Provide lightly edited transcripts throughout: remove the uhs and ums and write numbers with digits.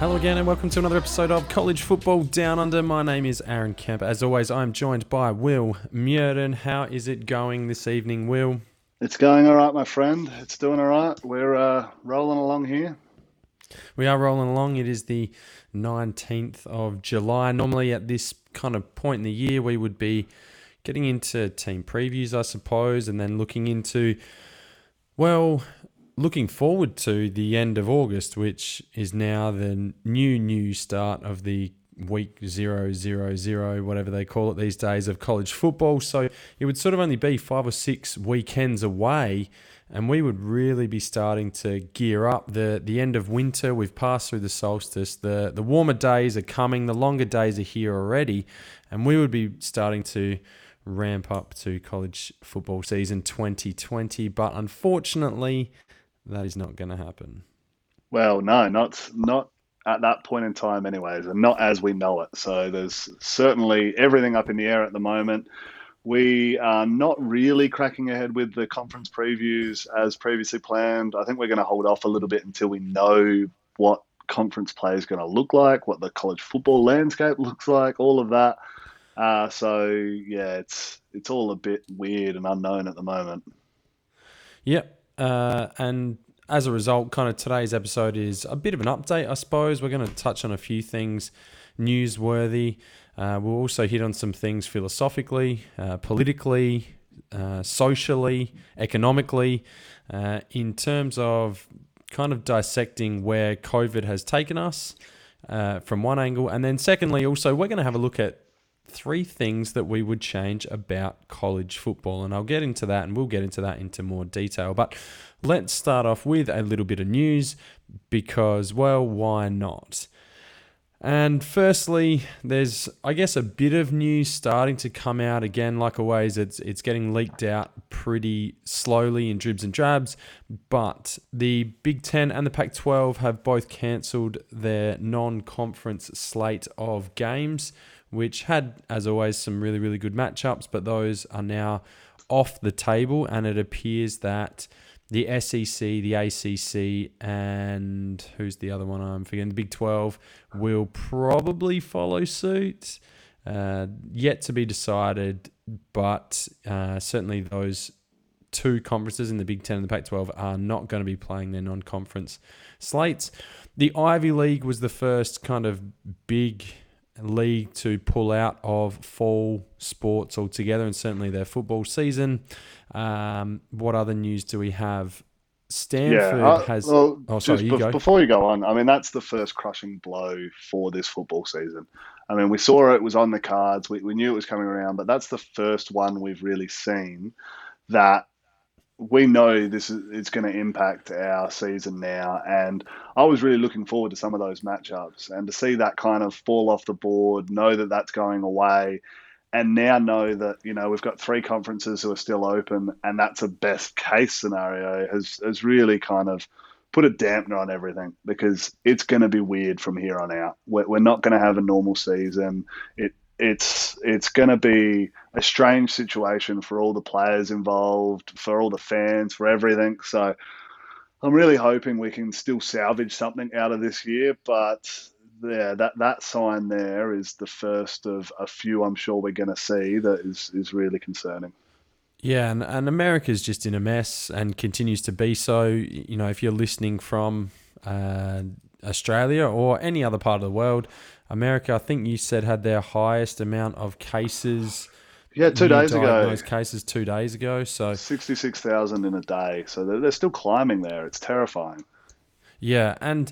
Hello again and welcome to another episode of College Football Down Under. My name is Aaron Kemp. As always, I'm joined by Will Muirden. How is it going this evening, Will? It's going all right, my friend. It's doing all right. We're rolling along here. We are rolling along. It is the 19th of July. Normally at this kind of point in the year, we would be getting into team previews, I suppose, and then looking into, well, looking forward to the end of August, which is now the new start of the week 000, whatever they call it these days, of college football. So it would sort of only be 5 or 6 weekends away, and we would really be starting to gear up. The end of winter, we've passed through the solstice, the warmer days are coming, the longer days are here already, and we would be starting to ramp up to college football season 2020, but unfortunately, that is not going to happen. Well, no, not at that point in time anyways, and not as we know it. So there's certainly everything up in the air at the moment. We are not really cracking ahead with the conference previews as previously planned. I think we're going to hold off a little bit until we know what conference play is going to look like, what the college football landscape looks like, all of that. So, yeah, it's all a bit weird and unknown at the moment. Yep. And as a result, kind of today's episode is a bit of an update, I suppose. We're going to touch on a few things newsworthy. We'll also hit on some things philosophically, politically, socially, economically, in terms of kind of dissecting where COVID has taken us from one angle. And then secondly, also, we're going to have a look at 3 things that we would change about college football, and I'll get into that, and we'll get into that into more detail. But let's start off with a little bit of news, because, well, why not? And firstly, there's, I guess, a bit of news starting to come out again. Like always, it's getting leaked out pretty slowly in dribs and drabs, but the Big Ten and the Pac-12 have both cancelled their non-conference slate of games, which had, as always, some really, really good matchups, but those are now off the table, and it appears that the SEC, the ACC, and who's the other one I'm forgetting, the Big 12, will probably follow suit. Yet to be decided, but certainly those 2 conferences in the Big Ten and the Pac-12 are not going to be playing their non-conference slates. The Ivy League was the first kind of big league to pull out of fall sports altogether, and certainly their football season. What other news do we have? Stanford has... Well, oh, sorry, you go. Before you go on, I mean, that's the first crushing blow for this football season. I mean, we saw it was on the cards. We knew it was coming around, but that's the first one we've really seen that we know it's going to impact our season now. And I was really looking forward to some of those matchups, and to see that kind of fall off the board, know that that's going away, and now know that, you know, we've got 3 conferences who are still open, and that's a best case scenario, has really kind of put a dampener on everything, because it's going to be weird from here on out. We're not going to have a normal season. It's going to be a strange situation for all the players involved, for all the fans, for everything. So I'm really hoping we can still salvage something out of this year. But yeah, that sign there is the first of a few I'm sure we're going to see that is really concerning. Yeah, and America's just in a mess and continues to be so. You know, if you're listening from Australia or any other part of the world, America, I think you said, had their highest amount of cases. Yeah, 2 days ago. Those cases 2 days ago. So 66,000 in a day. So they're still climbing there. It's terrifying. Yeah, and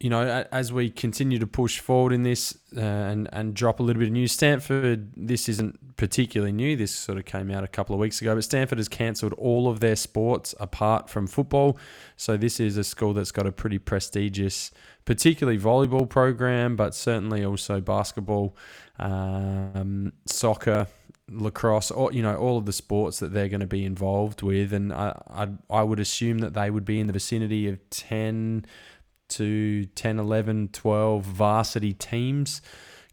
you know, as we continue to push forward in this and drop a little bit of news, Stanford, this isn't particularly new. This sort of came out a couple of weeks ago, but Stanford has cancelled all of their sports apart from football. So this is a school that's got a pretty prestigious, particularly volleyball program, but certainly also basketball, soccer, lacrosse, or, you know, all of the sports that they're going to be involved with. And I would assume that they would be in the vicinity of 10 to 11, 12 varsity teams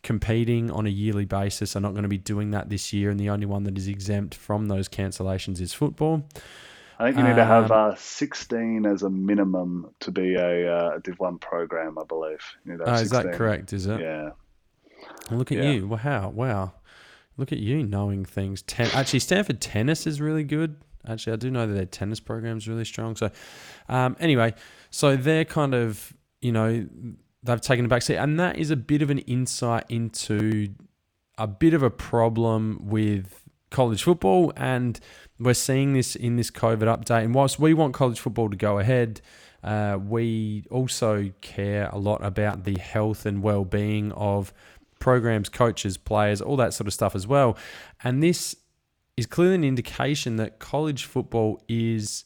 competing on a yearly basis. Are not going to be doing that this year, and the only one that is exempt from those cancellations is football. I think you need to have 16 as a minimum to be a Div 1 program, I believe. You need to have 16. Is that correct, is it? Yeah. Look at you. Wow. Look at you knowing things. Actually, Stanford tennis is really good. Actually, I do know that their tennis program is really strong. So anyway, so they're kind of, you know, they've taken a backseat. And that is a bit of an insight into a bit of a problem with college football. And we're seeing this in this COVID update. And whilst we want college football to go ahead, we also care a lot about the health and well-being of programs, coaches, players, all that sort of stuff as well. And this is clearly an indication that college football is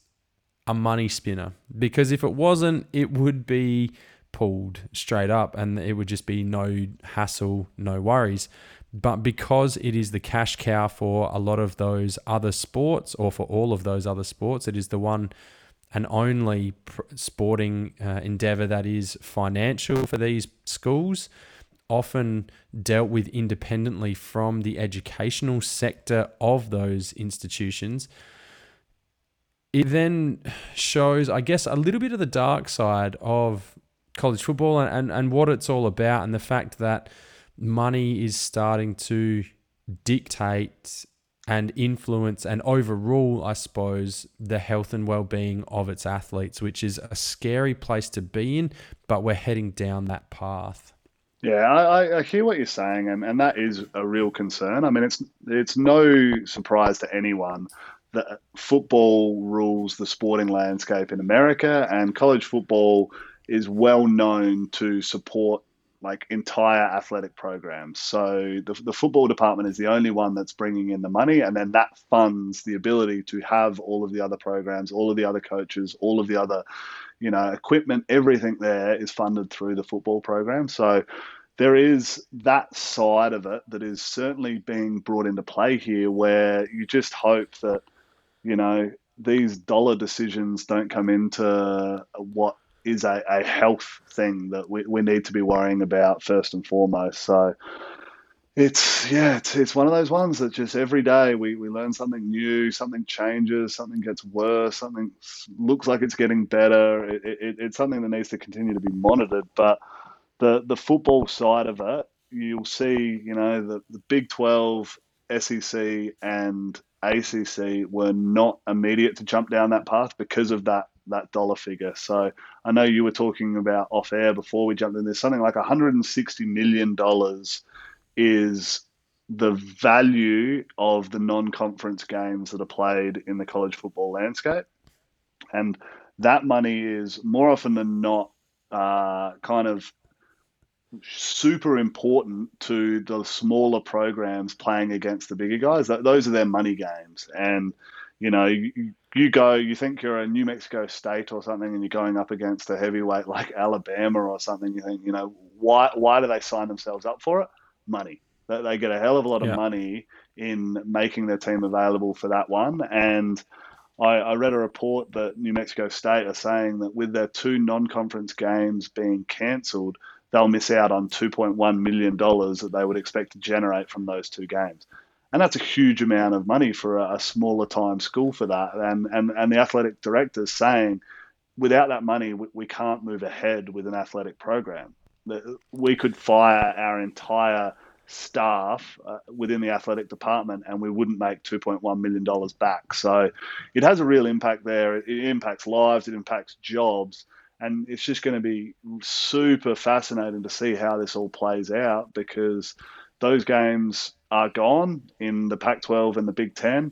a money spinner, because if it wasn't, it would be pulled straight up and it would just be no hassle, no worries. But because it is the cash cow for a lot of those other sports, or for all of those other sports, it is the one and only sporting endeavor that is financial for these schools, often dealt with independently from the educational sector of those institutions. It then shows, I guess, a little bit of the dark side of college football and what it's all about, and the fact that money is starting to dictate and influence and overrule, I suppose, the health and well-being of its athletes, which is a scary place to be in, but we're heading down that path. Yeah, I hear what you're saying, and that is a real concern. I mean, it's no surprise to anyone that football rules the sporting landscape in America, and college football is well known to support like entire athletic programs. So the football department is the only one that's bringing in the money, and then that funds the ability to have all of the other programs, all of the other coaches, all of the other, you know, equipment. Everything there is funded through the football program. So there is that side of it that is certainly being brought into play here, where you just hope that, you know, these dollar decisions don't come into what is a health thing that we need to be worrying about first and foremost. So it's one of those ones that just every day we learn something new, something changes, something gets worse, something looks like it's getting better. It's something that needs to continue to be monitored. But the football side of it, you'll see, you know, the Big 12, SEC and ACC were not immediate to jump down that path because of that dollar figure. So I know you were talking about off air before we jumped in, there's something like $160 million is the value of the non-conference games that are played in the college football landscape. And that money is more often than not kind of super important to the smaller programs playing against the bigger guys. Those are their money games. And, you know, you go, you think you're a New Mexico State or something, and you're going up against a heavyweight like Alabama or something. You think, you know, why do they sign themselves up for it? Money. They get a hell of a lot of money in making their team available for that one. And I read a report that New Mexico State are saying that with their two non-conference games being cancelled, they'll miss out on $2.1 million that they would expect to generate from those two games. And that's a huge amount of money for a smaller time school for that. And the athletic director's saying, without that money, we can't move ahead with an athletic program. We could fire our entire staff within the athletic department and we wouldn't make $2.1 million back. So it has a real impact there. It impacts lives, it impacts jobs. And it's just going to be super fascinating to see how this all plays out, because those games are gone in the Pac-12 and the Big Ten.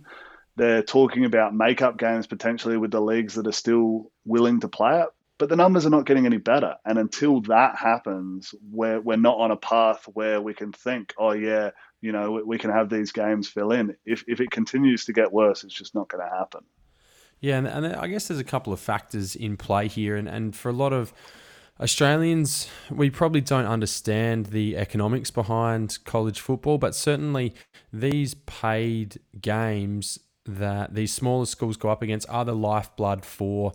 They're talking about make-up games potentially with the leagues that are still willing to play it, but the numbers are not getting any better. And until that happens, we're not on a path where we can think, oh yeah, you know, we can have these games fill in. If it continues to get worse, it's just not going to happen. Yeah, and I guess there's a couple of factors in play here. And for a lot of Australians, we probably don't understand the economics behind college football, but certainly these paid games that these smaller schools go up against are the lifeblood for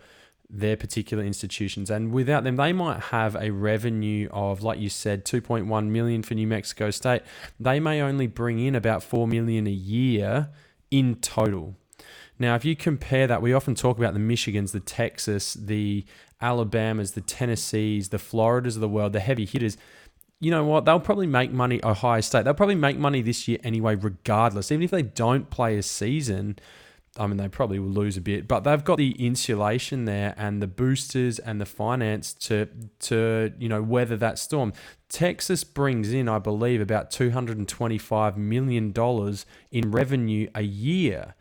their particular institutions. And without them, they might have a revenue of, like you said, 2.1 million for New Mexico State. They may only bring in about 4 million a year in total. Now, if you compare that, we often talk about the Michigans, the Texas, the Alabamas, the Tennessees, the Floridas of the world, the heavy hitters. You know what? They'll probably make money, Ohio State. They'll probably make money this year anyway, regardless. Even if they don't play a season, I mean, they probably will lose a bit. But they've got the insulation there and the boosters and the finance to you know, weather that storm. Texas brings in, I believe, about $225 million in revenue a year.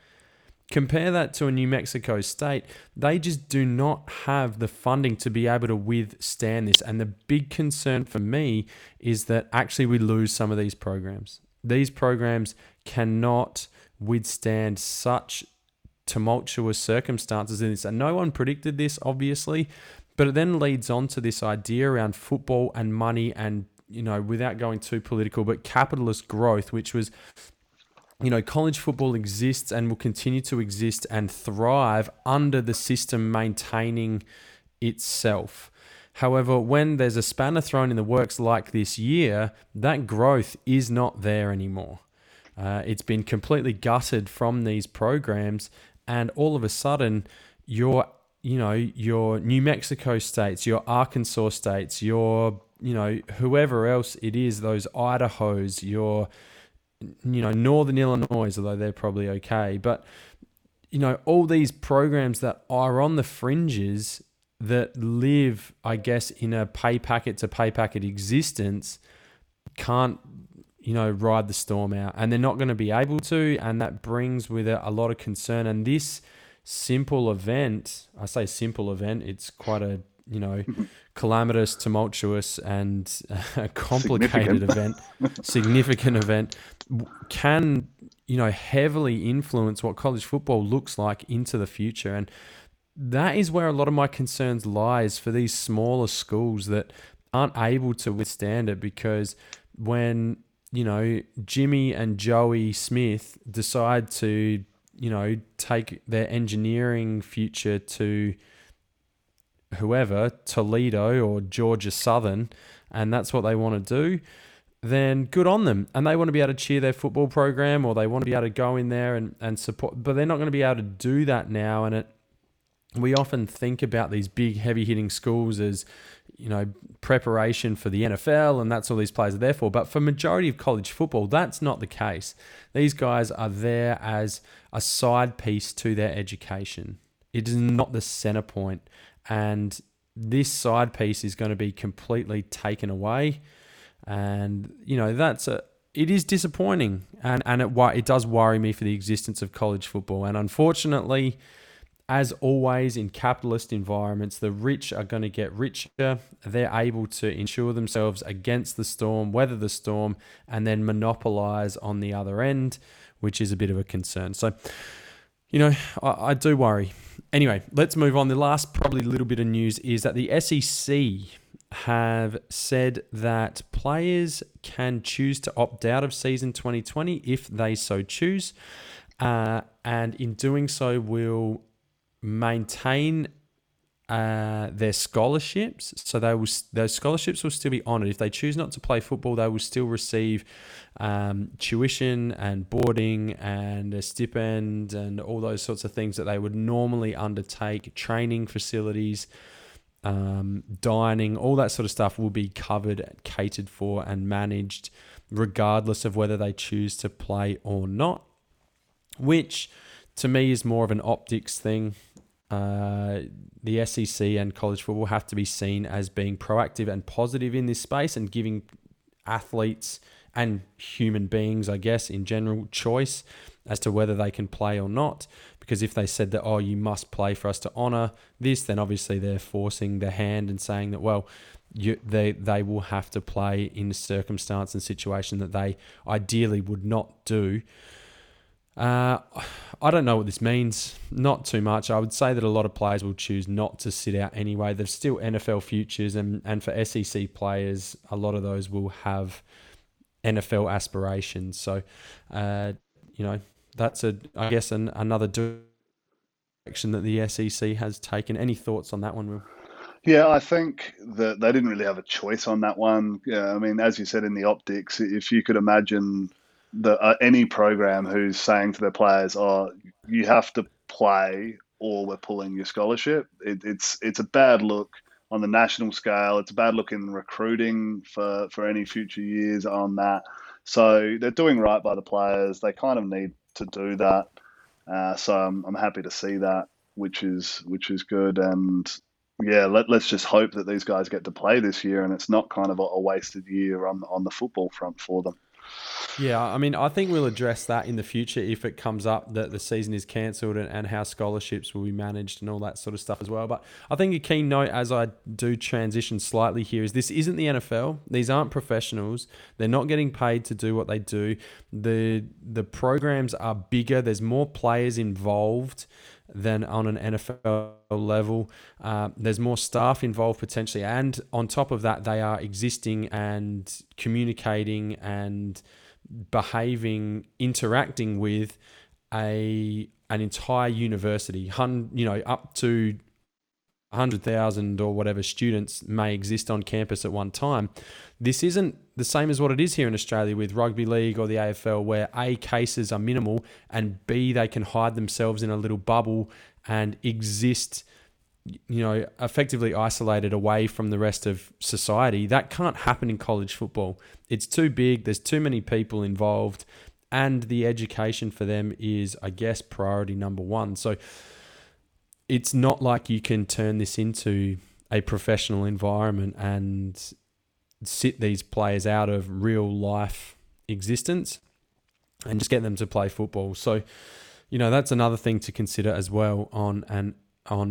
Compare that to a New Mexico State. They just do not have the funding to be able to withstand this. And the big concern for me is that actually we lose some of these programs. These programs cannot withstand such tumultuous circumstances in this. And no one predicted this, obviously, but it then leads on to this idea around football and money and, you know, without going too political, but capitalist growth, which was, you know, college football exists and will continue to exist and thrive under the system maintaining itself. However, when there's a spanner thrown in the works like this year, that growth is not there anymore. It's been completely gutted from these programs, and all of a sudden, your New Mexico states, your Arkansas states, your, you know, whoever else it is, those Idahos, your, you know, Northern Illinois, although they're probably okay. But, you know, all these programs that are on the fringes that live, I guess, in a pay packet to pay packet existence can't, you know, ride the storm out. And they're not going to be able to. And that brings with it a lot of concern. And this simple event, I say simple event, it's quite a, you know, calamitous, tumultuous, and complicated event, significant event, can, you know, heavily influence what college football looks like into the future. And that is where a lot of my concerns lies for these smaller schools that aren't able to withstand it. Because when, you know, Jimmy and Joey Smith decide to, you know, take their engineering future to whoever, Toledo or Georgia Southern, and that's what they want to do, then good on them. And they want to be able to cheer their football program, or they want to be able to go in there and support, but they're not going to be able to do that now. And we often think about these big heavy hitting schools as, you know, preparation for the NFL, and that's all these players are there for. But for majority of college football, that's not the case. These guys are there as a side piece to their education. It is not the center point. And this side piece is going to be completely taken away. And, you know, it is disappointing. And it does worry me for the existence of college football. And unfortunately, as always in capitalist environments, the rich are going to get richer. They're able to insure themselves against the storm, weather the storm, and then monopolize on the other end, which is a bit of a concern. So, you know, I do worry. Anyway, let's move on. The last probably little bit of news is that the SEC have said that players can choose to opt out of season 2020 if they so choose. And in doing so, will maintain their scholarships. So those scholarships will still be honored. If they choose not to play football, they will still receive tuition and boarding and a stipend and all those sorts of things that they would normally undertake. Training facilities, dining, all that sort of stuff will be covered, catered for and managed regardless of whether they choose to play or not, which to me is more of an optics thing. The SEC and college football have to be seen as being proactive and positive in this space and giving athletes and human beings, I guess, in general, choice as to whether they can play or not. Because if they said that, oh, you must play for us to honor this, then obviously they're forcing their hand and saying that, well, they will have to play in a circumstance and situation that they ideally would not do. I don't know what this means. Not too much. I would say that a lot of players will choose not to sit out anyway. There's still NFL futures, and for SEC players, a lot of those will have NFL aspirations. So, you know, that's another direction that the SEC has taken. Any thoughts on that one, Will? Yeah, I think that they didn't really have a choice on that one. I mean, as you said, in the optics, if you could imagine any program who's saying to their players, "Oh, you have to play or we're pulling your scholarship. It's a bad look on the national scale. It's a bad look in recruiting for any future years on that. So they're doing right by the players. They kind of need to do that. So I'm happy to see that, which is good. And yeah, let's just hope that these guys get to play this year and it's not kind of a wasted year on the football front for them. Yeah, I mean, I think we'll address that in the future if it comes up that the season is cancelled and how scholarships will be managed and all that sort of stuff as well. But I think a key note as I do transition slightly here is this isn't the NFL. These aren't professionals. They're not getting paid to do what they do. The programs are bigger. There's more players involved than on an NFL level. There's more staff involved potentially. And on top of that, they are existing and communicating and behaving, interacting with an entire university. Up to 100,000 or whatever students may exist on campus at one time. This isn't the same as what it is here in Australia with rugby league or the AFL, where A, cases are minimal, and B, they can hide themselves in a little bubble and exist, effectively isolated away from the rest of society. That can't happen in college football. It's too big. There's too many people involved, and the education for them is, I guess, priority number one. So it's not like you can turn this into a professional environment and sit these players out of real life existence and just get them to play football. So, that's another thing to consider as well on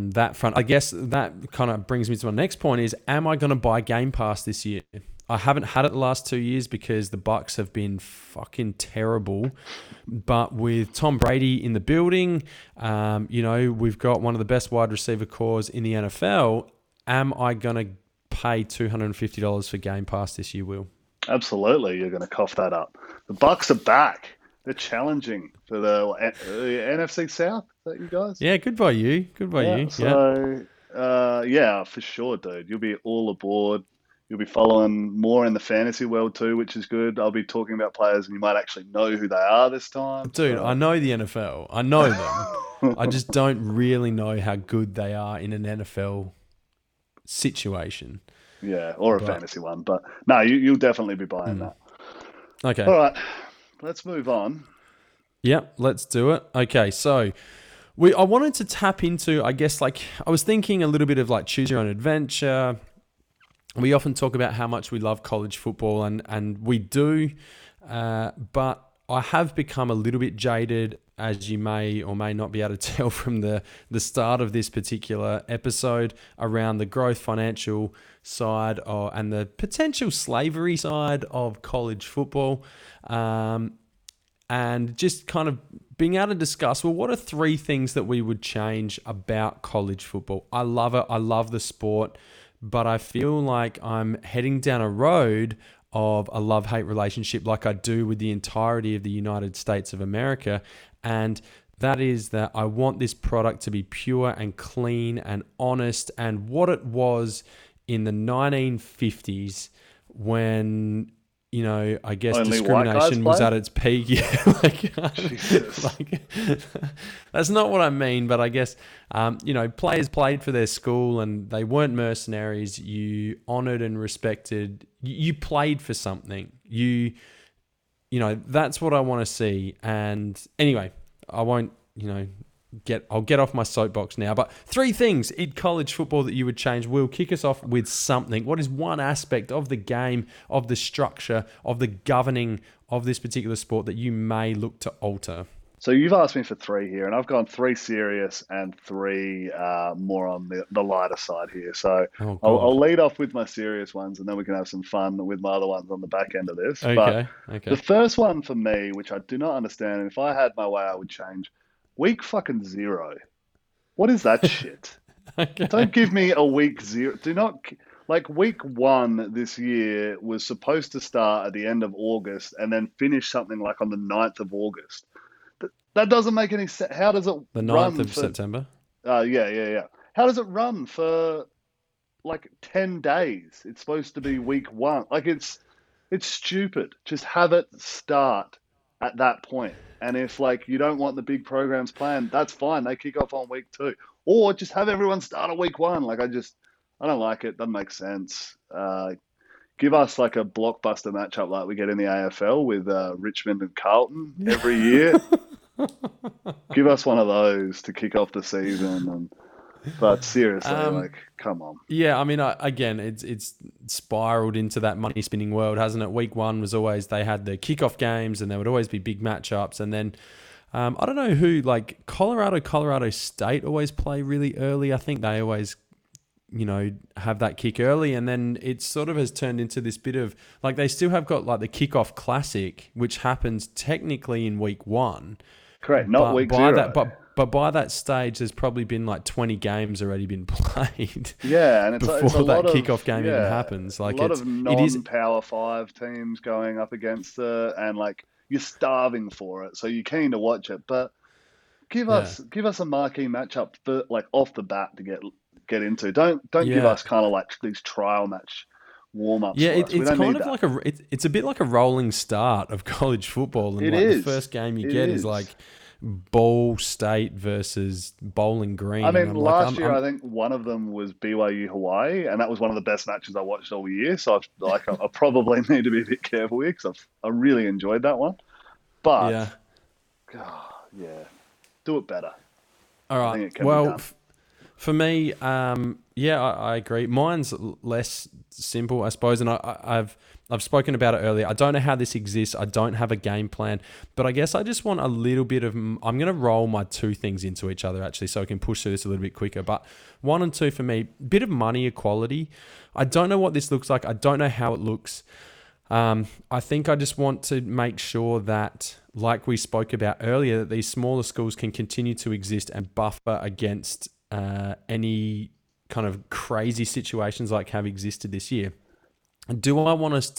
that front. I guess that kind of brings me to my next point is, am I going to buy Game Pass this year? I haven't had it the last 2 years because the Bucks have been fucking terrible. But with Tom Brady in the building, we've got one of the best wide receiver cores in the NFL. Am I going to pay $250 for Game Pass this year, Will? Absolutely. You're going to cough that up. The Bucks are back. They're challenging for the NFC South. Is that you guys? Yeah, good by you. So, yeah, for sure, dude. You'll be all aboard. You'll be following more in the fantasy world too, which is good. I'll be talking about players and you might actually know who they are this time. Dude, I know the NFL. I know them. I just don't really know how good they are in an NFL situation. Yeah, or a fantasy one. But no, you'll definitely be buying that. Okay. All right, let's move on. Yep, let's do it. Okay, so... I wanted to tap into, I guess, like I was thinking a little bit of like choose your own adventure. We often talk about how much we love college football, and we do, but I have become a little bit jaded, as you may or may not be able to tell from the start of this particular episode, around the growth financial side and the potential slavery side of college football, and just kind of being able to discuss, well, what are three things that we would change about college football? I love it. I love the sport. But I feel like I'm heading down a road of a love-hate relationship like I do with the entirety of the United States of America. And that is that I want this product to be pure and clean and honest and what it was in the 1950s when... I guess only discrimination was at its peak. Yeah, that's not what I mean, but I guess, players played for their school and they weren't mercenaries. You honored and respected, you played for something. That's what I want to see. And anyway, I won't, I'll get off my soapbox now, but three things in college football that you would change. We'll kick us off with something. What is one aspect of the game, of the structure, of the governing of this particular sport that you may look to alter? So you've asked me for three here, and I've gone three serious and three more on the lighter side here. So I'll lead off with my serious ones, and then we can have some fun with my other ones on the back end of this. Okay. But okay. The first one for me, which I do not understand, and if I had my way, I would change, week fucking zero. What is that shit? Okay. Don't give me a week zero. Do not... Like, week one this year was supposed to start at the end of August and then finish something like on the 9th of August. That doesn't make any sense. How does it run the 9th of September? Yeah. How does it run for, 10 days? It's supposed to be week one. It's stupid. Just have it start at that point. And if like you don't want the big programs playing, that's fine. They kick off on week 2, or just have everyone start at week 1. Like I don't like it. Doesn't make sense. Give us like a blockbuster matchup like we get in the AFL with Richmond and Carlton every year. Give us one of those to kick off the season. But seriously, like, come on. Yeah, I mean, again, it's spiraled into that money spinning world, hasn't it? Week 1 was always, they had the kickoff games and there would always be big matchups. And then, I don't know who, like Colorado State always play really early. I think they always, you know, have that kick early. And then it sort of has turned into this bit of, like, they still have got like the kickoff classic, which happens technically in week 1. Correct, not week 0. But by that stage, there's probably been like 20 games already been played. Yeah, and before that kickoff game even happens, like a lot of non-power 5 teams going up against it, and like you're starving for it, so you're keen to watch it. But give us a marquee matchup, but like off the bat to get into. Don't give us kind of like these trial match warm-ups. Yeah, it's kind of like it's a bit like a rolling start of college football, and like the first game you get is like Ball State versus Bowling Green. I mean, last year I think one of them was BYU Hawaii, and that was one of the best matches I watched all year. So I probably need to be a bit careful here because I really enjoyed that one. But do it better. All right. Well, for me, I agree. Mine's less simple, I suppose, and I've spoken about it earlier. I don't know how this exists. I don't have a game plan, but I guess I just want a little bit of... I'm going to roll my two things into each other, actually, so I can push through this a little bit quicker. But 1 and 2 for me, bit of money equality. I don't know what this looks like. I don't know how it looks. I think I just want to make sure that, like we spoke about earlier, that these smaller schools can continue to exist and buffer against any kind of crazy situations like have existed this year. Do I want this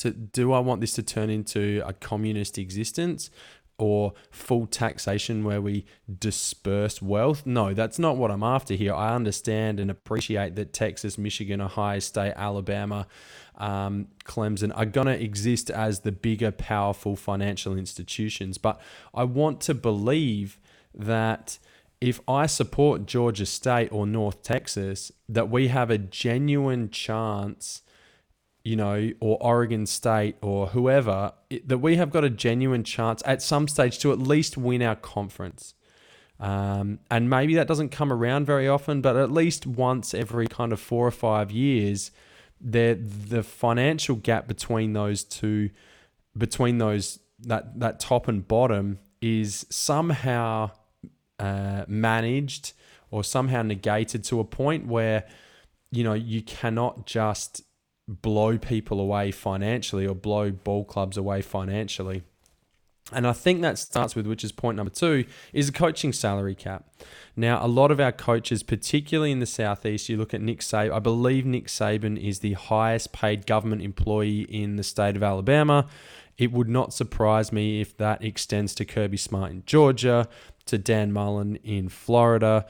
to turn into a communist existence or full taxation where we disperse wealth? No, that's not what I'm after here. I understand and appreciate that Texas, Michigan, Ohio State, Alabama, Clemson are going to exist as the bigger, powerful financial institutions. But I want to believe that if I support Georgia State or North Texas, that we have a genuine chance, you know, or Oregon State or whoever, that we have got a genuine chance at some stage to at least win our conference. And maybe that doesn't come around very often, but at least once every kind of 4 or 5 years, the financial gap between those two, between those that top and bottom is somehow managed or somehow negated to a point where, you know, you cannot just blow people away financially or blow ball clubs away financially. And I think that starts with, which is point number 2, is a coaching salary cap. Now, a lot of our coaches, particularly in the Southeast, you look at Nick Saban. I believe Nick Saban is the highest paid government employee in the state of Alabama. It would not surprise me if that extends to Kirby Smart in Georgia, to Dan Mullen in Florida.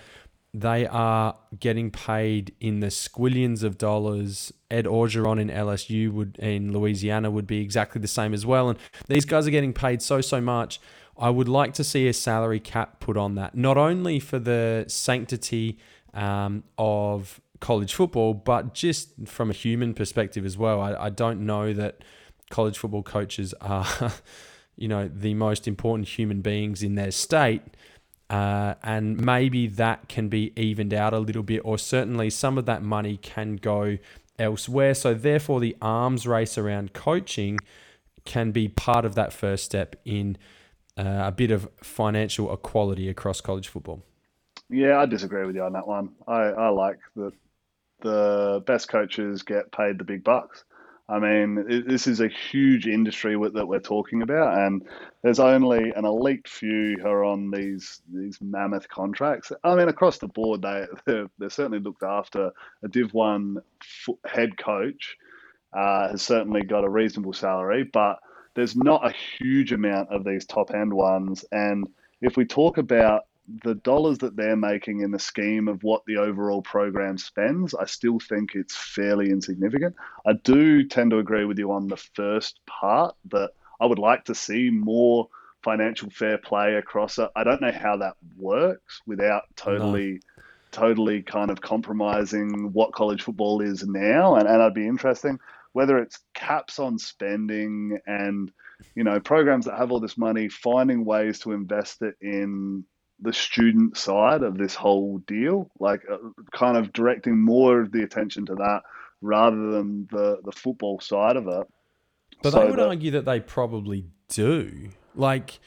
They are getting paid in the squillions of dollars. Ed Orgeron in LSU in Louisiana would be exactly the same as well. And these guys are getting paid so much. I would like to see a salary cap put on that, not only for the sanctity of college football, but just from a human perspective as well. I don't know that college football coaches are, you know, the most important human beings in their state. And maybe that can be evened out a little bit, or certainly some of that money can go elsewhere. So therefore, the arms race around coaching can be part of that first step in a bit of financial equality across college football. Yeah, I disagree with you on that one. I like that the best coaches get paid the big bucks. I mean, this is a huge industry that we're talking about, and there's only an elite few who are on these mammoth contracts. I mean, across the board, they're certainly looked after. A Div 1 head coach has certainly got a reasonable salary, but there's not a huge amount of these top-end ones. And if we talk about the dollars that they're making in the scheme of what the overall program spends, I still think it's fairly insignificant. I do tend to agree with you on the first part that I would like to see more financial fair play across it. I don't know how that works without totally kind of compromising what college football is now. And that'd be interesting, whether it's caps on spending and, you know, programs that have all this money, finding ways to invest it in the student side of this whole deal, like kind of directing more of the attention to that rather than the football side of it. But I would argue that they probably do. Like,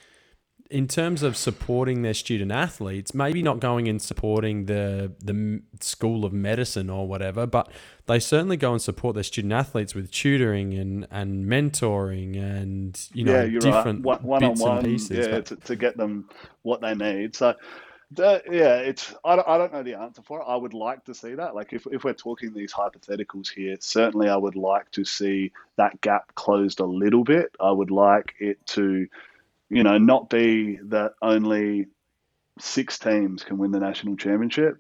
in terms of supporting their student athletes, maybe not going and supporting the School of Medicine or whatever, but they certainly go and support their student athletes with tutoring and mentoring and, you know, different bits and pieces. Yeah, to get them what they need. So, I don't know the answer for it. I would like to see that. Like, if we're talking these hypotheticals here, certainly I would like to see that gap closed a little bit. I would like it to... you know, not be that only 6 teams can win the national championship,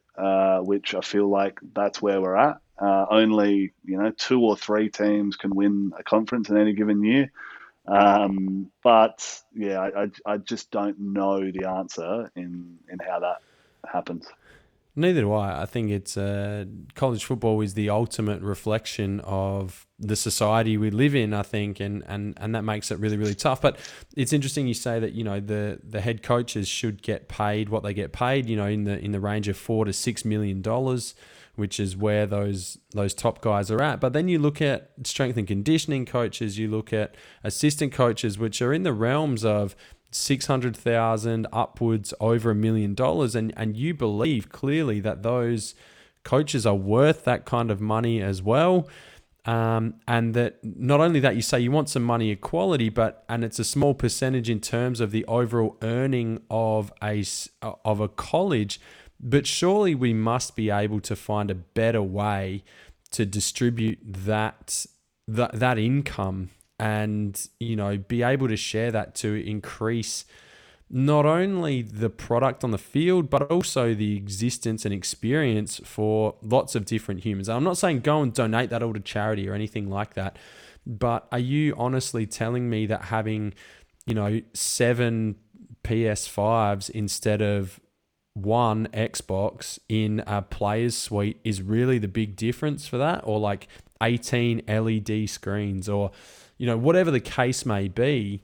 which I feel like that's where we're at. Only, you know, 2 or 3 teams can win a conference in any given year. But yeah, I just don't know the answer in how that happens. Neither do I. I think it's college football is the ultimate reflection of the society we live in, I think, and that makes it really, really tough. But it's interesting you say that, you know, the head coaches should get paid what they get paid, you know, in the range of $4 to $6 million, which is where those top guys are at. But then you look at strength and conditioning coaches, you look at assistant coaches, which are in the realms of $600,000 upwards, over $1 million, and you believe clearly that those coaches are worth that kind of money as well, and that not only that, you say you want some money equality, but it's a small percentage in terms of the overall earning of a college, but surely we must be able to find a better way to distribute that income. And, you know, be able to share that to increase not only the product on the field, but also the existence and experience for lots of different humans. I'm not saying go and donate that all to charity or anything like that, but are you honestly telling me that having, you know, 7 PS5s instead of 1 Xbox in a player's suite is really the big difference for that? Or like 18 LED screens, or... you know, whatever the case may be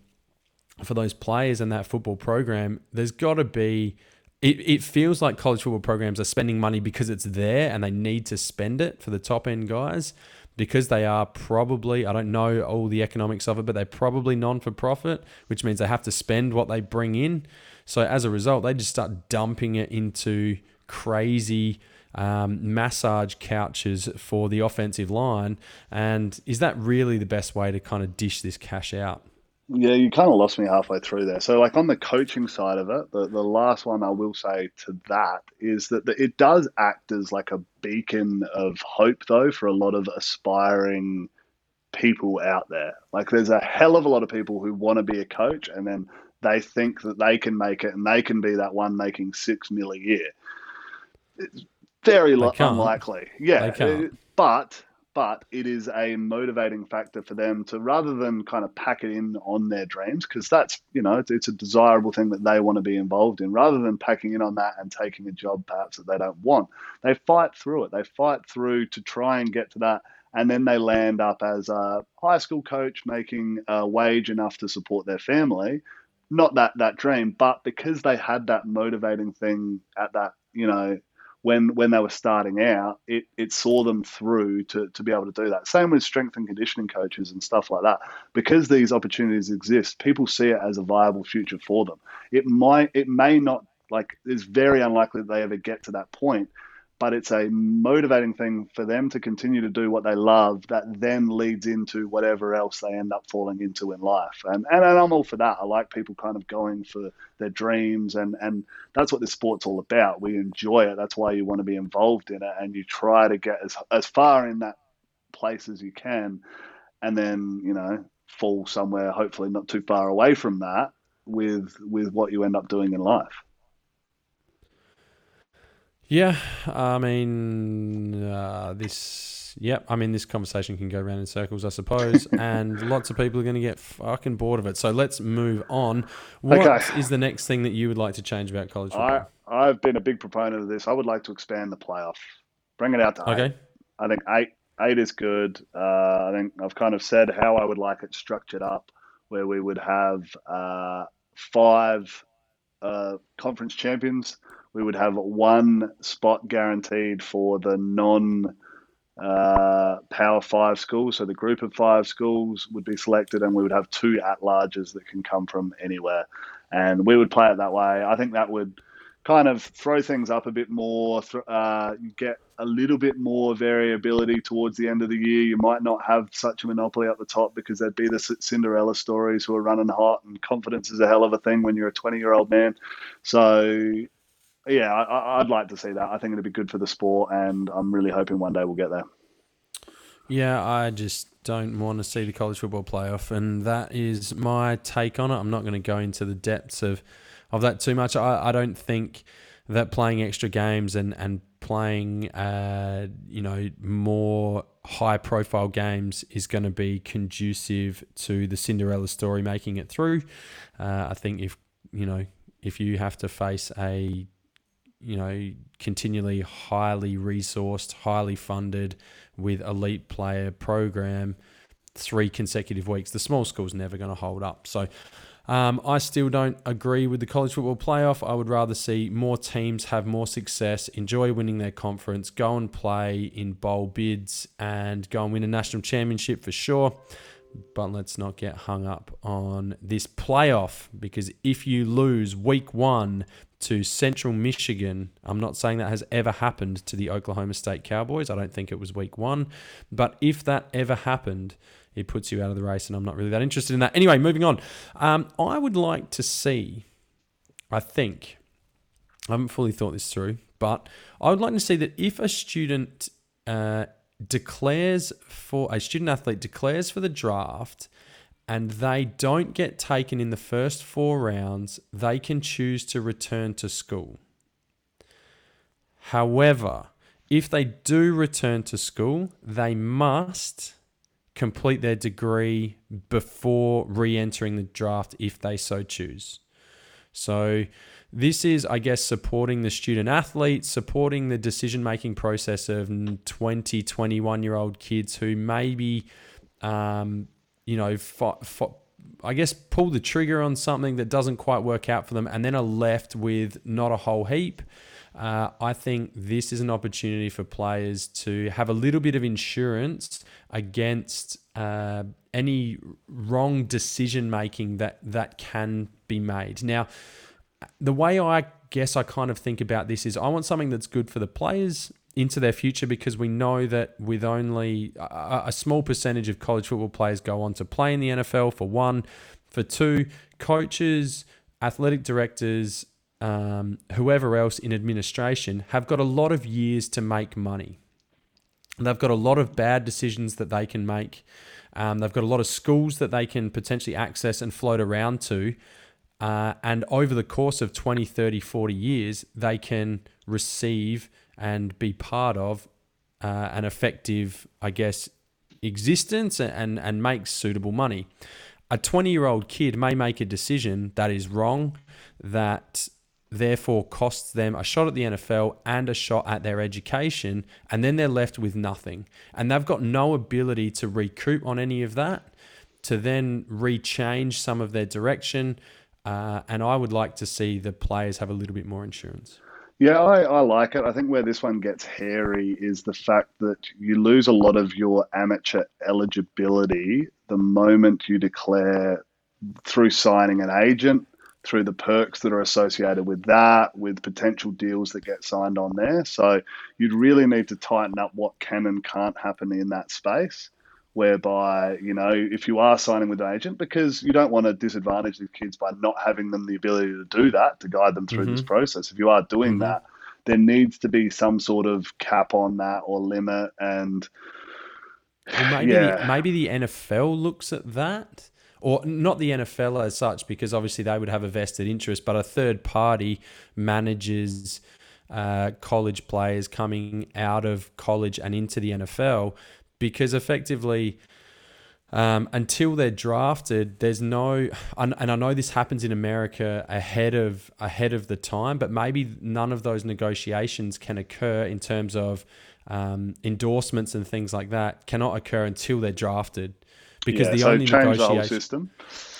for those players and that football program, there's got to be... It feels like college football programs are spending money because it's there and they need to spend it for the top-end guys, because they are probably... I don't know all the economics of it, but they're probably non-for-profit, which means they have to spend what they bring in. So as a result, they just start dumping it into crazy... massage couches for the offensive line. And is that really the best way to kind of dish this cash out? Yeah, you kind of lost me halfway through there. So like on the coaching side of it, the last one I will say to that is that it does act as like a beacon of hope though for a lot of aspiring people out there. Like there's a hell of a lot of people who want to be a coach and then they think that they can make it and they can be that one making $6 million a year. It's very unlikely. Yeah, but it is a motivating factor for them to, rather than kind of pack it in on their dreams, because that's, you know, it's a desirable thing that they want to be involved in, rather than packing in on that and taking a job perhaps that they don't want. They fight through it. They fight through to try and get to that, and then they land up as a high school coach making a wage enough to support their family. Not that dream, but because they had that motivating thing at that, you know, when they were starting out, it saw them through to be able to do that. Same with strength and conditioning coaches and stuff like that. Because these opportunities exist, people see it as a viable future for them. It may not, like, it's very unlikely that they ever get to that point, but it's a motivating thing for them to continue to do what they love that then leads into whatever else they end up falling into in life. And I'm all for that. I like people kind of going for their dreams, and that's what this sport's all about. We enjoy it. That's why you want to be involved in it, and you try to get as far in that place as you can, and then, you know, fall somewhere hopefully not too far away from that with what you end up doing in life. Yeah, I mean, this Yep. I mean, this conversation can go round in circles, I suppose, and lots of people are going to get fucking bored of it. So let's move on. What is the next thing that you would like to change about college football? I've been a big proponent of this. I would like to expand the playoff. Bring it out to eight. I think eight is good. I think I've kind of said how I would like it structured up, where we would have 5 conference champions. We would have one spot guaranteed for the non-Power 5 schools. So the group of 5 schools would be selected, and we would have 2 at-larges that can come from anywhere. And we would play it that way. I think that would kind of throw things up a bit more, get a little bit more variability towards the end of the year. You might not have such a monopoly at the top, because there'd be the Cinderella stories who are running hot, and confidence is a hell of a thing when you're a 20-year-old man. So... yeah, I'd like to see that. I think it'd be good for the sport, and I'm really hoping one day we'll get there. Yeah, I just don't want to see the college football playoff, and that is my take on it. I'm not going to go into the depths of that too much. I don't think that playing extra games and playing more high-profile games is going to be conducive to the Cinderella story making it through. I think if you have to face a continually highly resourced, highly funded, with elite player program 3 consecutive weeks, the small school's never going to hold up. So I still don't agree with the college football playoff. I would rather see more teams have more success, enjoy winning their conference, go and play in bowl bids, and go and win a national championship for sure. But let's not get hung up on this playoff, because if you lose week 1 to Central Michigan, I'm not saying that has ever happened to the Oklahoma State Cowboys. I don't think it was week 1. But if that ever happened, it puts you out of the race, and I'm not really that interested in that. Anyway, moving on. I would like to see, I haven't fully thought this through, but I would like to see that if a student... a student athlete declares for the draft and they don't get taken in the first 4 rounds, they can choose to return to school. However, if they do return to school, they must complete their degree before re-entering the draft if they so choose. So this is, I guess, supporting the student athlete, supporting the decision-making process of 20, 21-year-old kids who maybe, pull the trigger on something that doesn't quite work out for them and then are left with not a whole heap. I think this is an opportunity for players to have a little bit of insurance against any wrong decision-making that can be made. Now, the way I guess I kind of think about this is I want something that's good for the players into their future, because we know that with only a small percentage of college football players go on to play in the NFL, for 1. For 2, coaches, athletic directors, whoever else in administration have got a lot of years to make money. They've got a lot of bad decisions that they can make. They've got a lot of schools that they can potentially access and float around to. And over the course of 20, 30, 40 years, they can receive and be part of an effective, I guess, existence and make suitable money. A 20-year-old kid may make a decision that is wrong, that therefore costs them a shot at the NFL and a shot at their education, and then they're left with nothing. And they've got no ability to recoup on any of that, to then rechange some of their direction. And I would like to see the players have a little bit more insurance. Yeah, I like it. I think where this one gets hairy is the fact that you lose a lot of your amateur eligibility the moment you declare through signing an agent, through the perks that are associated with that, with potential deals that get signed on there. So you'd really need to tighten up what can and can't happen in that space, whereby, if you are signing with an agent, because you don't want to disadvantage the kids by not having them the ability to do that, to guide them through this process. If you are doing that, there needs to be some sort of cap on that or limit. And maybe the NFL looks at that, or not the NFL as such, because obviously they would have a vested interest, but a third party manages college players coming out of college and into the NFL, because effectively until they're drafted, there's no, and I know this happens in America ahead of the time, but maybe none of those negotiations can occur in terms of endorsements and things like that cannot occur until they're drafted, because the only change the whole system.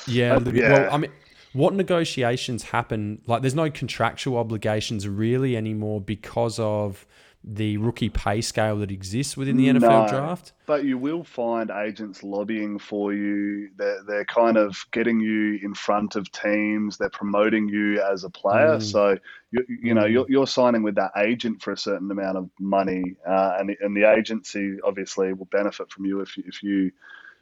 Well, I mean, what negotiations happen? Like, there's no contractual obligations really anymore because of the rookie pay scale that exists within the NFL draft. But you will find agents lobbying for you. They're kind of getting you in front of teams. They're promoting you as a player. So you're signing with that agent for a certain amount of money, and the agency obviously will benefit from you if you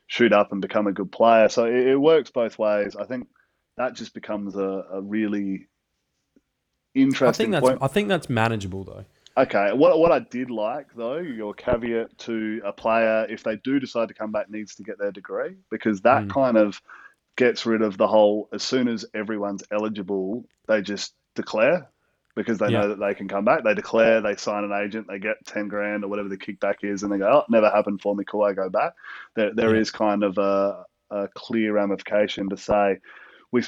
shoot up and become a good player. So it works both ways. I think that just becomes a really interesting point. I think that's manageable though. Okay, what I did like, though, your caveat to a player, if they do decide to come back, needs to get their degree, because that kind of gets rid of the whole, as soon as everyone's eligible, they just declare, because they know that they can come back. They declare, they sign an agent, they get 10 grand or whatever the kickback is, and they go, oh, it never happened for me, cool, I go back. There is kind of a clear ramification to say, we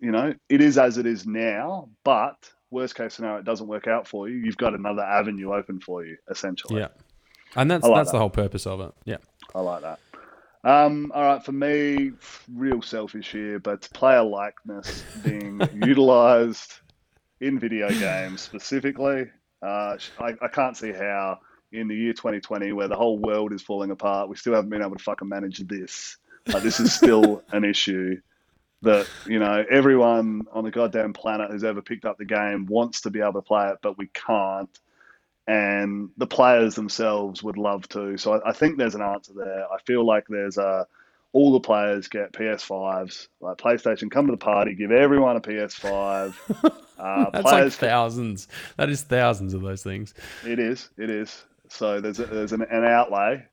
it is as it is now, but worst case scenario, it doesn't work out for you. You've got another avenue open for you, essentially. Yeah, and that's the whole purpose of it. Yeah, I like that. All right, for me, real selfish here, but player likeness being utilised in video games specifically, I can't see how in the year 2020, where the whole world is falling apart, we still haven't been able to fucking manage this. This is still an issue. That, everyone on the goddamn planet who's ever picked up the game wants to be able to play it, but we can't. And the players themselves would love to. So I think there's an answer there. I feel like there's all the players get PS5s, like PlayStation, come to the party, give everyone a PS5. That's players, like thousands. That is thousands of those things. It is. So there's an outlay.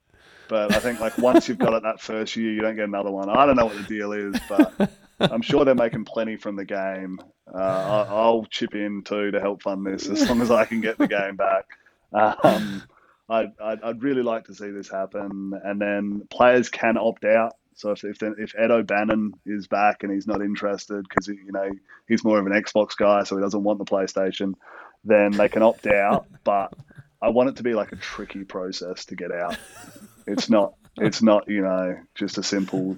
But I think, like, once you've got it that first year, you don't get another one. I don't know what the deal is, but I'm sure they're making plenty from the game. I'll chip in too to help fund this as long as I can get the game back. I'd really like to see this happen. And then players can opt out. So if Ed O'Bannon is back and he's not interested because he's more of an Xbox guy, so he doesn't want the PlayStation, then they can opt out. But I want it to be like a tricky process to get out. It's not just a simple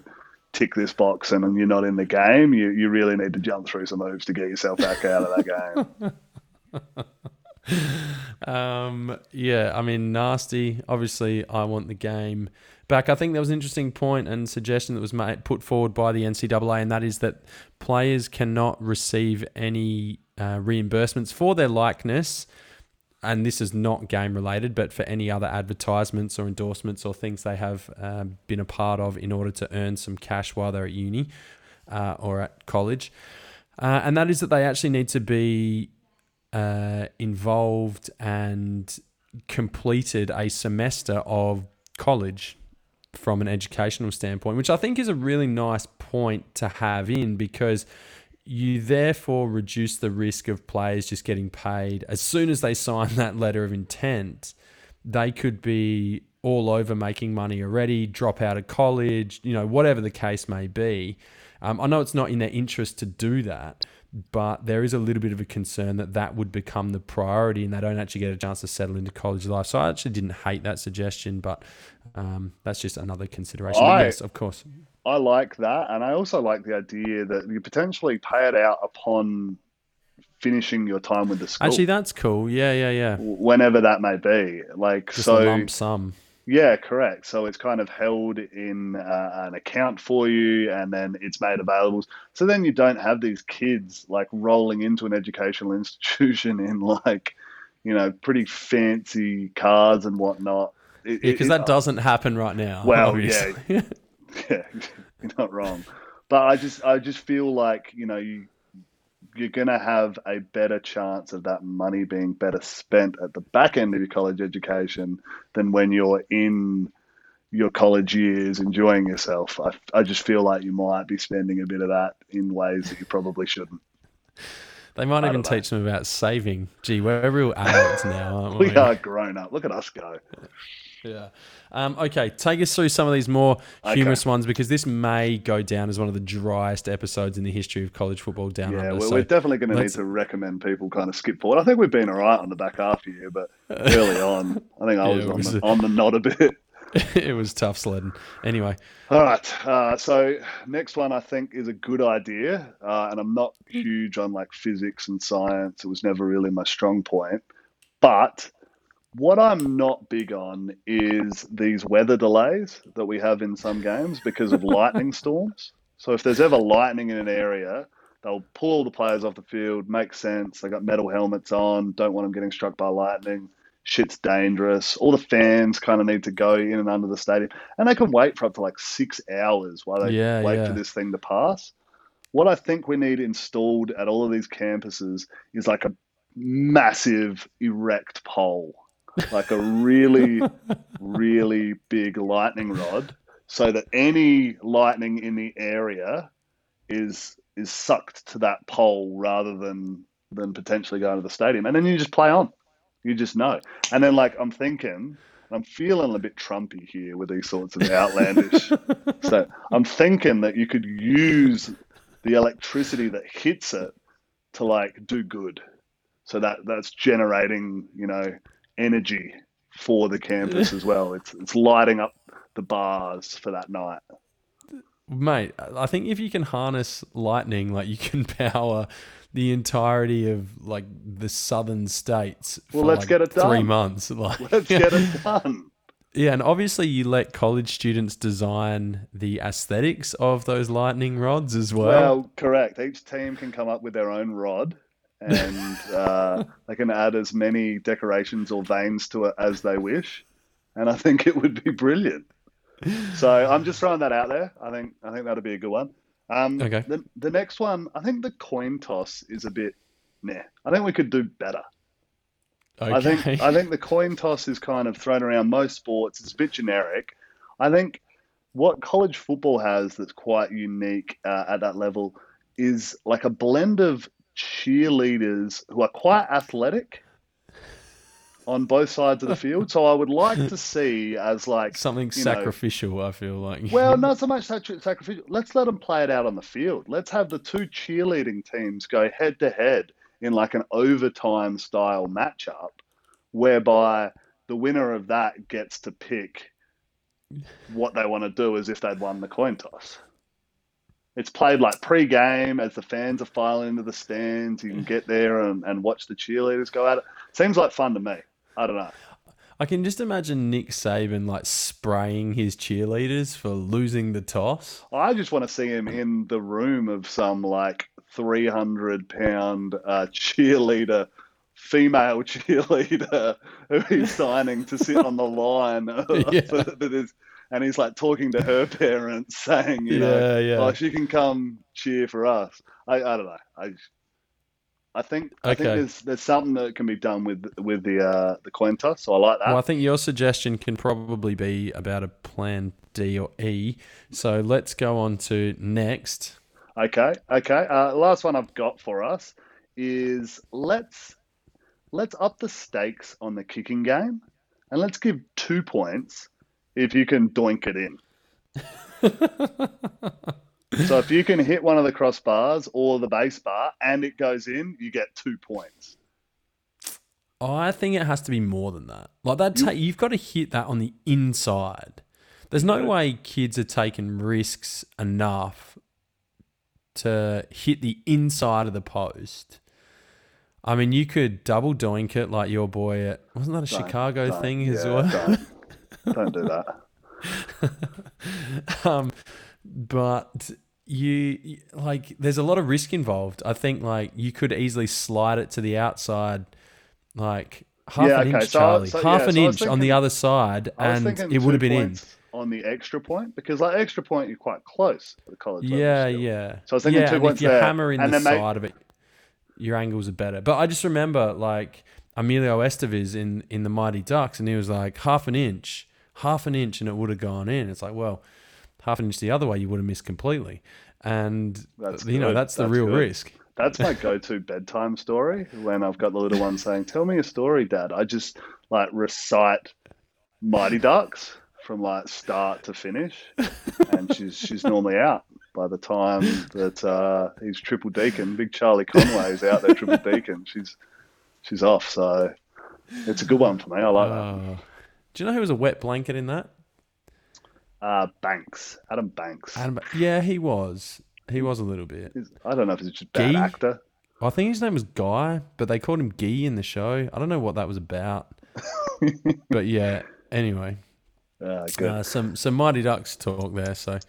tick this box and you're not in the game. You really need to jump through some hoops to get yourself back out of that game. I mean, nasty. Obviously, I want the game back. I think there was an interesting point and suggestion that was put forward by the NCAA, and that is that players cannot receive any reimbursements for their likeness. And this is not game related, but for any other advertisements or endorsements or things they have been a part of in order to earn some cash while they're at uni or at college. And that is that they actually need to be involved and completed a semester of college from an educational standpoint, which I think is a really nice point to have in, because you therefore reduce the risk of players just getting paid. As soon as they sign that letter of intent, they could be all over making money already, drop out of college, whatever the case may be. I know it's not in their interest to do that, but there is a little bit of a concern that would become the priority and they don't actually get a chance to settle into college life. So I actually didn't hate that suggestion, but that's just another consideration. Yes, of course. I like that, and I also like the idea that you potentially pay it out upon finishing your time with the school. Actually, that's cool. Yeah. Whenever that may be, just a lump sum. Yeah, correct. So it's kind of held in an account for you, and then it's made available. So then you don't have these kids rolling into an educational institution in pretty fancy cars and whatnot. Because that doesn't happen right now. Well, obviously. Yeah. Yeah, you're not wrong, but I just feel like you're gonna have a better chance of that money being better spent at the back end of your college education than when you're in your college years enjoying yourself. I just feel like you might be spending a bit of that in ways that you probably shouldn't. They might even teach them about saving. Gee, we're real adults now, aren't we? We are grown up. Look at us go. Yeah. Okay, take us through some of these more humorous ones, because this may go down as one of the driest episodes in the history of College Football Down Under. Yeah, well, we're definitely going to need to recommend people kind of skip forward. I think we've been all right on the back half here, but early on, I think I was on the knot a bit. It was tough sledding. Anyway. All right. So next one I think is a good idea, and I'm not huge on like physics and science. It was never really my strong point. But what I'm not big on is these weather delays that we have in some games because of lightning storms. So if there's ever lightning in an area, they'll pull the players off the field. Makes sense. They got metal helmets on. Don't want them getting struck by lightning. Shit's dangerous. All the fans kind of need to go in and under the stadium. And they can wait for up to like 6 hours while they wait for this thing to pass. What I think we need installed at all of these campuses is like a massive erect pole, like a really, really big lightning rod, so that any lightning in the area is sucked to that pole rather than potentially going to the stadium. And then you just play on. You just know. And then, like, I'm thinking, I'm feeling a bit Trumpy here with these sorts of outlandish. So I'm thinking that you could use the electricity that hits it to, like, do good. So that's generating, you know, energy for the campus as well. It's lighting up the bars for that night. Mate, I think if you can harness lightning, like, you can power the entirety of like the southern states for 3 months. Let's get it done. Yeah, and obviously you let college students design the aesthetics of those lightning rods as well. Well, correct. Each team can come up with their own rod, and they can add as many decorations or veins to it as they wish. And I think it would be brilliant. So I'm just throwing that out there. I think that'd be a good one. Okay. The next one, I think the coin toss is a bit, nah. I think we could do better. Okay. I think the coin toss is kind of thrown around most sports. It's a bit generic. I think what college football has that's quite unique at that level is like a blend of cheerleaders who are quite athletic on both sides of the field. So I would like to see as like something sacrificial, I feel like. Well, not so much sacrificial. Let's let them play it out on the field. Let's have the two cheerleading teams go head to head in like an overtime style matchup, whereby the winner of that gets to pick what they want to do as if they'd won the coin toss. It's played like pre-game as the fans are filing into the stands. You can get there and watch the cheerleaders go at it. Seems like fun to me. I don't know. I can just imagine Nick Saban like spraying his cheerleaders for losing the toss. I just want to see him in the room of some like 300-pound cheerleader, female cheerleader who he's signing to sit on the line for this. And he's like talking to her parents, saying, "Oh, she can come cheer for us." I don't know. I think there's something that can be done with the coin toss. So I like that. Well, I think your suggestion can probably be about a plan D or E. So let's go on to next. Okay. Last one I've got for us is let's up the stakes on the kicking game, and let's give 2 points if you can doink it in. So if you can hit one of the crossbars or the base bar and it goes in, you get 2 points. I think it has to be more than that. Like that, you've got to hit that on the inside. There's no way kids are taking risks enough to hit the inside of the post. I mean, you could double doink it like your boy at... Wasn't that a Chicago thing as well? Don't do that. But you like, there's a lot of risk involved. I think like you could easily slide it to the outside, like half an inch, Charlie, half an inch on the other side, and it would have been in on the extra point because like extra point, you're quite close to the college. Yeah. So I was thinking 2 points there. If you hammer in the side of it, your angles are better. But I just remember like Emilio Estevez in the Mighty Ducks, and he was like half an inch, and it would have gone in. It's like, well, half an inch the other way, you would have missed completely, and that's the real risk. That's my go-to bedtime story when I've got the little one saying, tell me a story, Dad. I just like recite Mighty Ducks from like start to finish. And she's normally out by the time that he's triple deacon. Big Charlie Conway's out there triple deacon. She's off. So it's a good one for me. I like that. Do you know who was a wet blanket in that? Banks. Adam Banks. Yeah, he was. He was a little bit. I don't know if he's just a bad actor. I think his name was Guy, but they called him Gee in the show. I don't know what that was about. But yeah, anyway. Good. Some Mighty Ducks talk there. So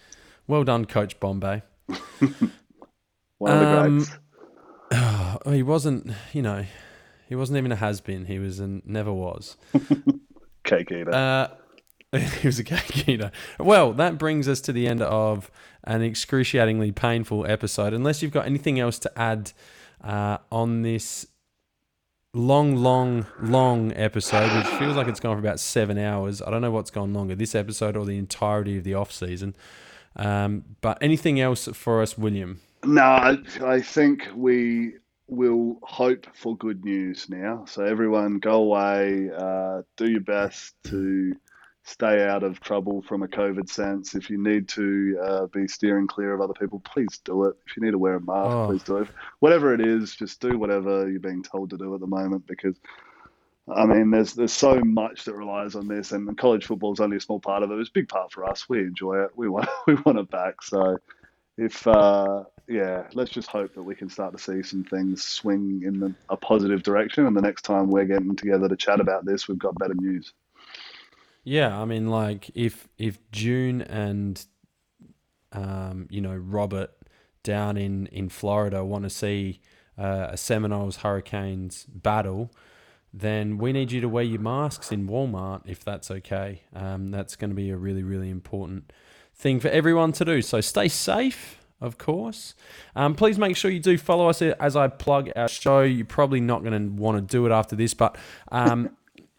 well done, Coach Bombay. One of the greats. He wasn't, he wasn't even a has-been. He was and never was. Cake eater. He was a cake eater. Well, that brings us to the end of an excruciatingly painful episode. Unless you've got anything else to add on this long episode, which feels like it's gone for about 7 hours. I don't know what's gone longer, this episode or the entirety of the off-season. But anything else for us, William? No, I think we will hope for good news now. So everyone go away, do your best to stay out of trouble from a COVID sense. If you need to be steering clear of other people, please do it. If you need to wear a mask, please do it. Whatever it is, just do whatever you're being told to do at the moment, because, I mean, there's so much that relies on this, and college football is only a small part of it. It's a big part for us. We enjoy it. We want it back. So if, let's just hope that we can start to see some things swing in a positive direction, and the next time we're getting together to chat about this, we've got better news. Yeah, I mean, like if June and Robert down in Florida want to see a Seminoles Hurricanes battle, then we need you to wear your masks in Walmart if that's okay. That's going to be a really, really important thing for everyone to do. So stay safe, of course. Please make sure you do follow us as I plug our show. You're probably not going to want to do it after this, but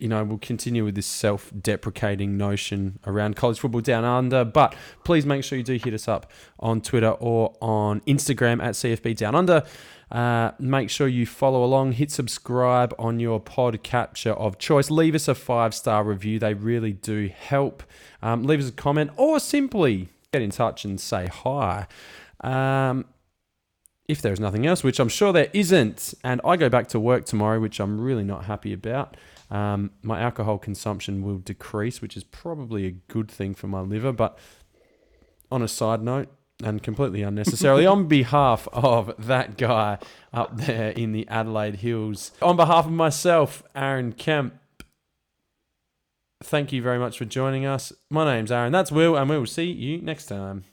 we'll continue with this self-deprecating notion around college football down under, but please make sure you do hit us up on Twitter or on Instagram at CFB Down Under. Make sure you follow along, hit subscribe on your podcatcher of choice. Leave us a 5-star review. They really do help. Leave us a comment or simply get in touch and say hi. If there's nothing else, which I'm sure there isn't, and I go back to work tomorrow, which I'm really not happy about. My alcohol consumption will decrease, which is probably a good thing for my liver. But on a side note, and completely unnecessarily, on behalf of that guy up there in the Adelaide Hills, on behalf of myself, Aaron Kemp, thank you very much for joining us. My name's Aaron, that's Will, and we will see you next time.